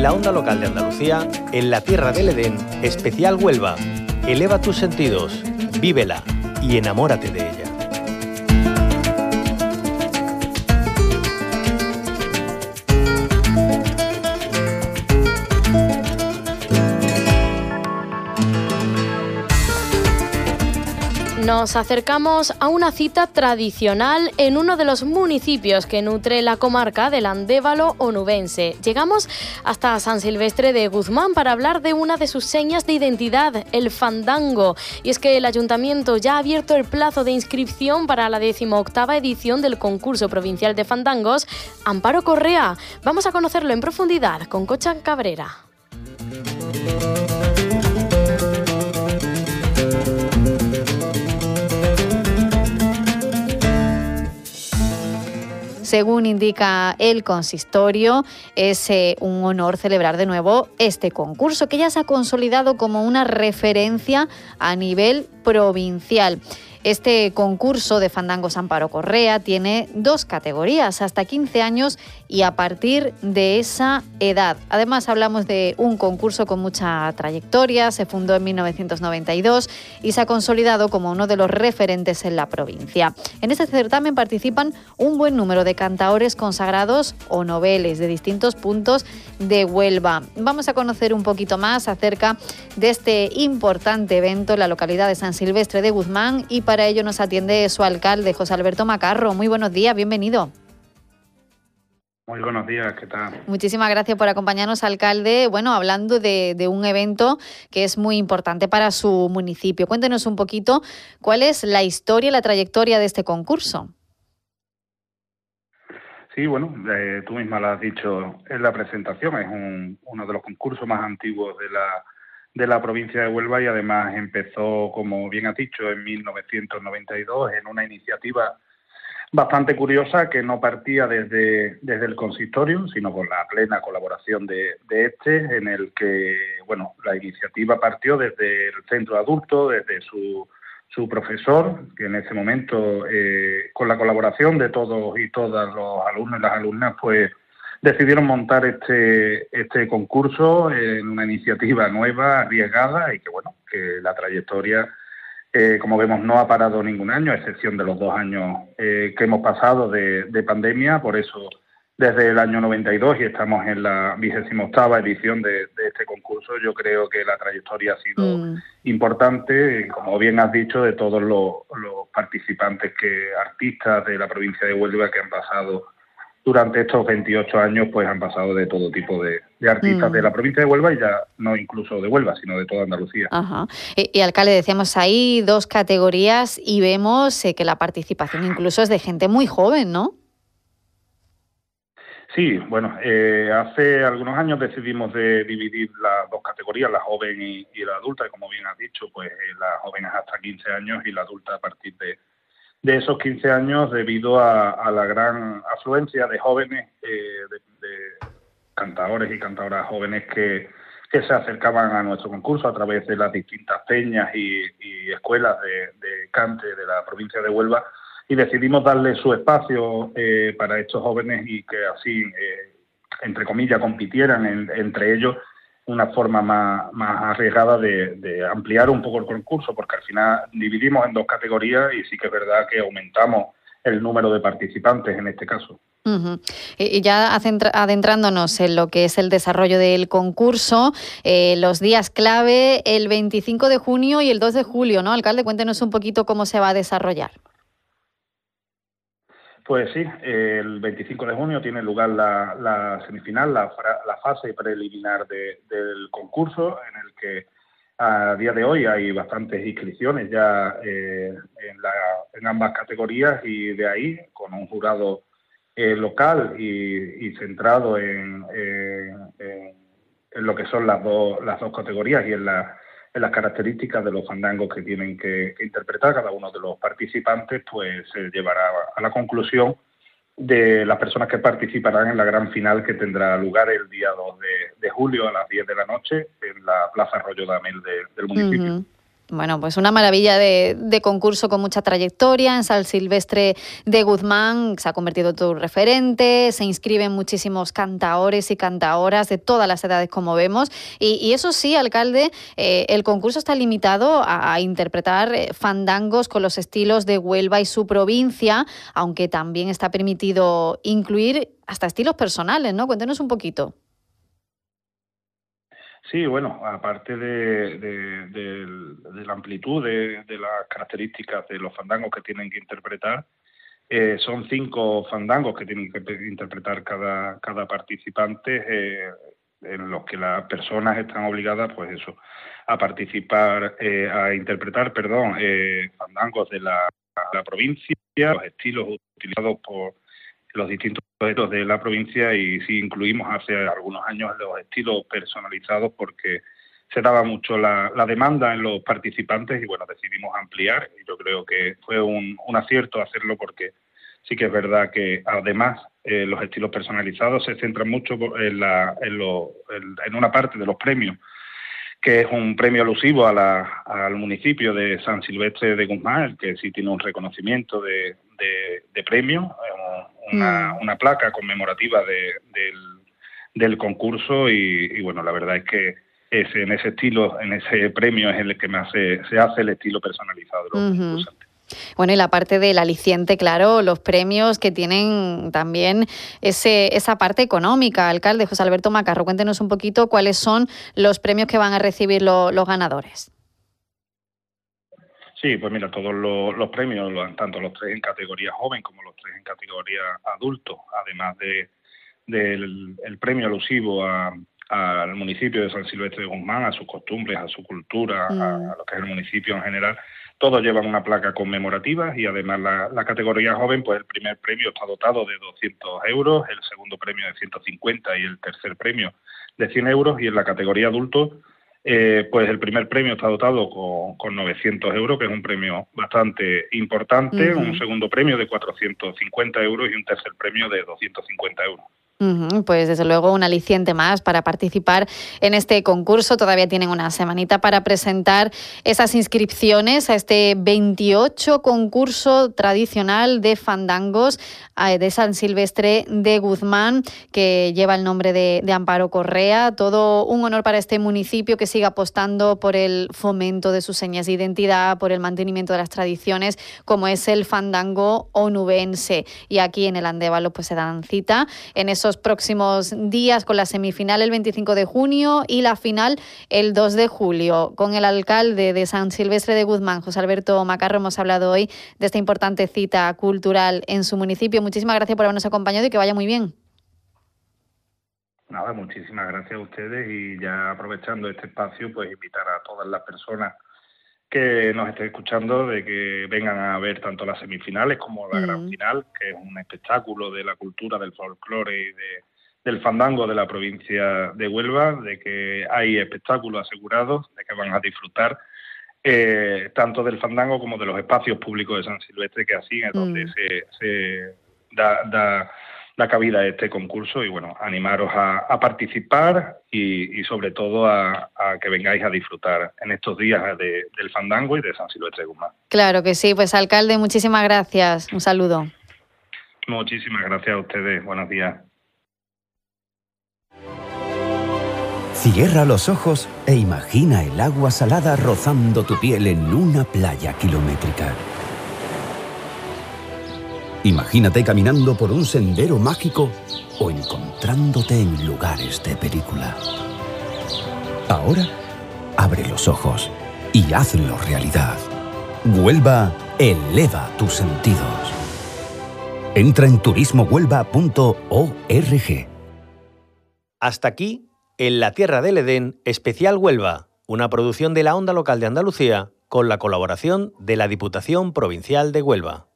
En la Onda Local de Andalucía, en la Tierra del Edén, especial Huelva. Eleva tus sentidos, vívela y enamórate de ella. Nos acercamos a una cita tradicional en uno de los municipios que nutre la comarca del Andévalo onubense. Llegamos hasta San Silvestre de Guzmán para hablar de una de sus señas de identidad, el fandango. Y es que el ayuntamiento ya ha abierto el plazo de inscripción para la 18ª edición del Concurso Provincial de Fandangos 'Amparo Correa'. Vamos a conocerlo en profundidad con Cocha Cabrera. Según indica el consistorio, es un honor celebrar de nuevo este concurso que ya se ha consolidado como una referencia a nivel provincial. Este concurso de fandangos 'Amparo Correa' tiene dos categorías, hasta 15 años y a partir de esa edad. Además, hablamos de un concurso con mucha trayectoria, se fundó en 1992 y se ha consolidado como uno de los referentes en la provincia. En este certamen participan un buen número de cantaores consagrados o noveles de distintos puntos de Huelva. Vamos a conocer un poquito más acerca de este importante evento en la localidad de San Silvestre de Guzmán y para ello nos atiende su alcalde, José Alberto Macarro. Muy buenos días, bienvenido. Muy buenos días, ¿qué tal? Muchísimas gracias por acompañarnos, alcalde. Bueno, hablando de un evento que es muy importante para su municipio. Cuéntenos un poquito cuál es la historia, la trayectoria de este concurso. Sí, bueno, tú misma lo has dicho en la presentación. Es uno de los concursos más antiguos de la provincia de Huelva y además empezó, como bien has dicho, en 1992 en una iniciativa bastante curiosa que no partía desde el consistorio, sino con la plena colaboración de este, en el que, bueno, la iniciativa partió desde el centro de adultos, desde su profesor, que en ese momento, con la colaboración de todos y todas los alumnos y las alumnas, pues decidieron montar este concurso en una iniciativa nueva, arriesgada y que, bueno, que la trayectoria, como vemos, no ha parado ningún año, a excepción de los 2 años que hemos pasado de pandemia. Por eso, desde el año 92 y estamos en la 28ª edición de este concurso, yo creo que la trayectoria ha sido importante, como bien has dicho, de todos los participantes, artistas de la provincia de Huelva que han pasado. Durante estos 28 años pues han pasado de todo tipo de artistas de la provincia de Huelva y ya no incluso de Huelva, sino de toda Andalucía. Ajá. Y alcalde, decíamos ahí dos categorías y vemos que la participación incluso es de gente muy joven, ¿no? Sí, bueno, hace algunos años decidimos de dividir las dos categorías, la joven y la adulta, y como bien has dicho, pues las jóvenes hasta 15 años y la adulta a partir de esos 15 años, debido a la gran afluencia de jóvenes, de cantadores y cantadoras jóvenes que se acercaban a nuestro concurso a través de las distintas peñas y escuelas de cante de la provincia de Huelva, y decidimos darle su espacio para estos jóvenes y que así, entre comillas, compitieran entre ellos, una forma más arriesgada de ampliar un poco el concurso, porque al final dividimos en dos categorías y sí que es verdad que aumentamos el número de participantes en este caso. Uh-huh. Y ya adentrándonos en lo que es el desarrollo del concurso, los días clave, el 25 de junio y el 2 de julio, ¿no, alcalde? Cuéntenos un poquito cómo se va a desarrollar. Pues sí, el 25 de junio tiene lugar la semifinal, la fase preliminar del concurso, en el que a día de hoy hay bastantes inscripciones ya en ambas categorías, y de ahí, con un jurado local y centrado en lo que son las dos categorías y en las características de los fandangos que tienen que interpretar cada uno de los participantes, pues se llevará a la conclusión de las personas que participarán en la gran final, que tendrá lugar el día 2 de julio a las 10 de la noche en la Plaza Arroyo de Amel del municipio. Uh-huh. Bueno, pues una maravilla de concurso con mucha trayectoria. En San Silvestre de Guzmán se ha convertido en tu referente, se inscriben muchísimos cantaores y cantaoras de todas las edades, como vemos. Y eso sí, alcalde, el concurso está limitado a interpretar fandangos con los estilos de Huelva y su provincia, aunque también está permitido incluir hasta estilos personales, ¿no? Cuéntenos un poquito. Sí, bueno, aparte de la amplitud de las características de los fandangos que tienen que interpretar, son 5 fandangos que tienen que interpretar cada participante, en los que las personas están obligadas, pues eso, a participar, a interpretar fandangos de la provincia, los estilos utilizados por los distintos poetas de la provincia, y sí incluimos hace algunos años los estilos personalizados porque se daba mucho la demanda en los participantes, y bueno, decidimos ampliar, y yo creo que fue un acierto hacerlo, porque sí que es verdad que además los estilos personalizados se centran mucho en una parte de los premios, que es un premio alusivo al municipio de San Silvestre de Guzmán, que sí tiene un reconocimiento de premio, una placa conmemorativa del concurso, y bueno, la verdad es que en ese premio es el que más se hace el estilo personalizado de los concursantes. Bueno, y la parte del aliciente, claro, los premios que tienen también esa parte económica. Alcalde José Alberto Macarro, cuéntenos un poquito cuáles son los premios que van a recibir los ganadores. Sí, pues mira, todos los premios, tanto los 3 en categoría joven como los 3 en categoría adulto, además del premio alusivo al municipio de San Silvestre de Guzmán, a sus costumbres, a su cultura, a lo que es el municipio en general. Todos llevan una placa conmemorativa, y además la categoría joven, pues el primer premio está dotado de 200 euros, el segundo premio de 150 y el tercer premio de 100 euros. Y en la categoría adulto, pues el primer premio está dotado con 900 euros, que es un premio bastante importante, un segundo premio de 450 euros y un tercer premio de 250 euros. Pues desde luego un aliciente más para participar en este concurso. Todavía tienen una semanita para presentar esas inscripciones a este 28 concurso tradicional de fandangos de San Silvestre de Guzmán, que lleva el nombre de Amparo Correa. Todo un honor para este municipio, que sigue apostando por el fomento de sus señas de identidad, por el mantenimiento de las tradiciones como es el fandango onubense. Y aquí en el Andévalo pues se dan cita en esos próximos días, con la semifinal el 25 de junio y la final el 2 de julio. Con el alcalde de San Silvestre de Guzmán, José Alberto Macarro, hemos hablado hoy de esta importante cita cultural en su municipio. Muchísimas gracias por habernos acompañado y que vaya muy bien. Nada, muchísimas gracias a ustedes, y ya aprovechando este espacio, pues invitar a todas las personas que nos estén escuchando de que vengan a ver tanto las semifinales como la gran final, que es un espectáculo de la cultura, del folclore y del fandango de la provincia de Huelva, de que hay espectáculos asegurados, de que van a disfrutar tanto del fandango como de los espacios públicos de San Silvestre, que así es donde se da cabida a este concurso. Y bueno, animaros a participar y sobre todo a que vengáis a disfrutar en estos días del fandango y de San Silvestre de Guzmán. Claro que sí, pues alcalde, muchísimas gracias, un saludo. Muchísimas gracias a ustedes, buenos días. Cierra los ojos e imagina el agua salada rozando tu piel en una playa kilométrica. Imagínate caminando por un sendero mágico o encontrándote en lugares de película. Ahora, abre los ojos y hazlo realidad. Huelva, eleva tus sentidos. Entra en turismohuelva.org. Hasta aquí, En la Tierra del Edén, especial Huelva, una producción de La Onda Local de Andalucía con la colaboración de la Diputación Provincial de Huelva.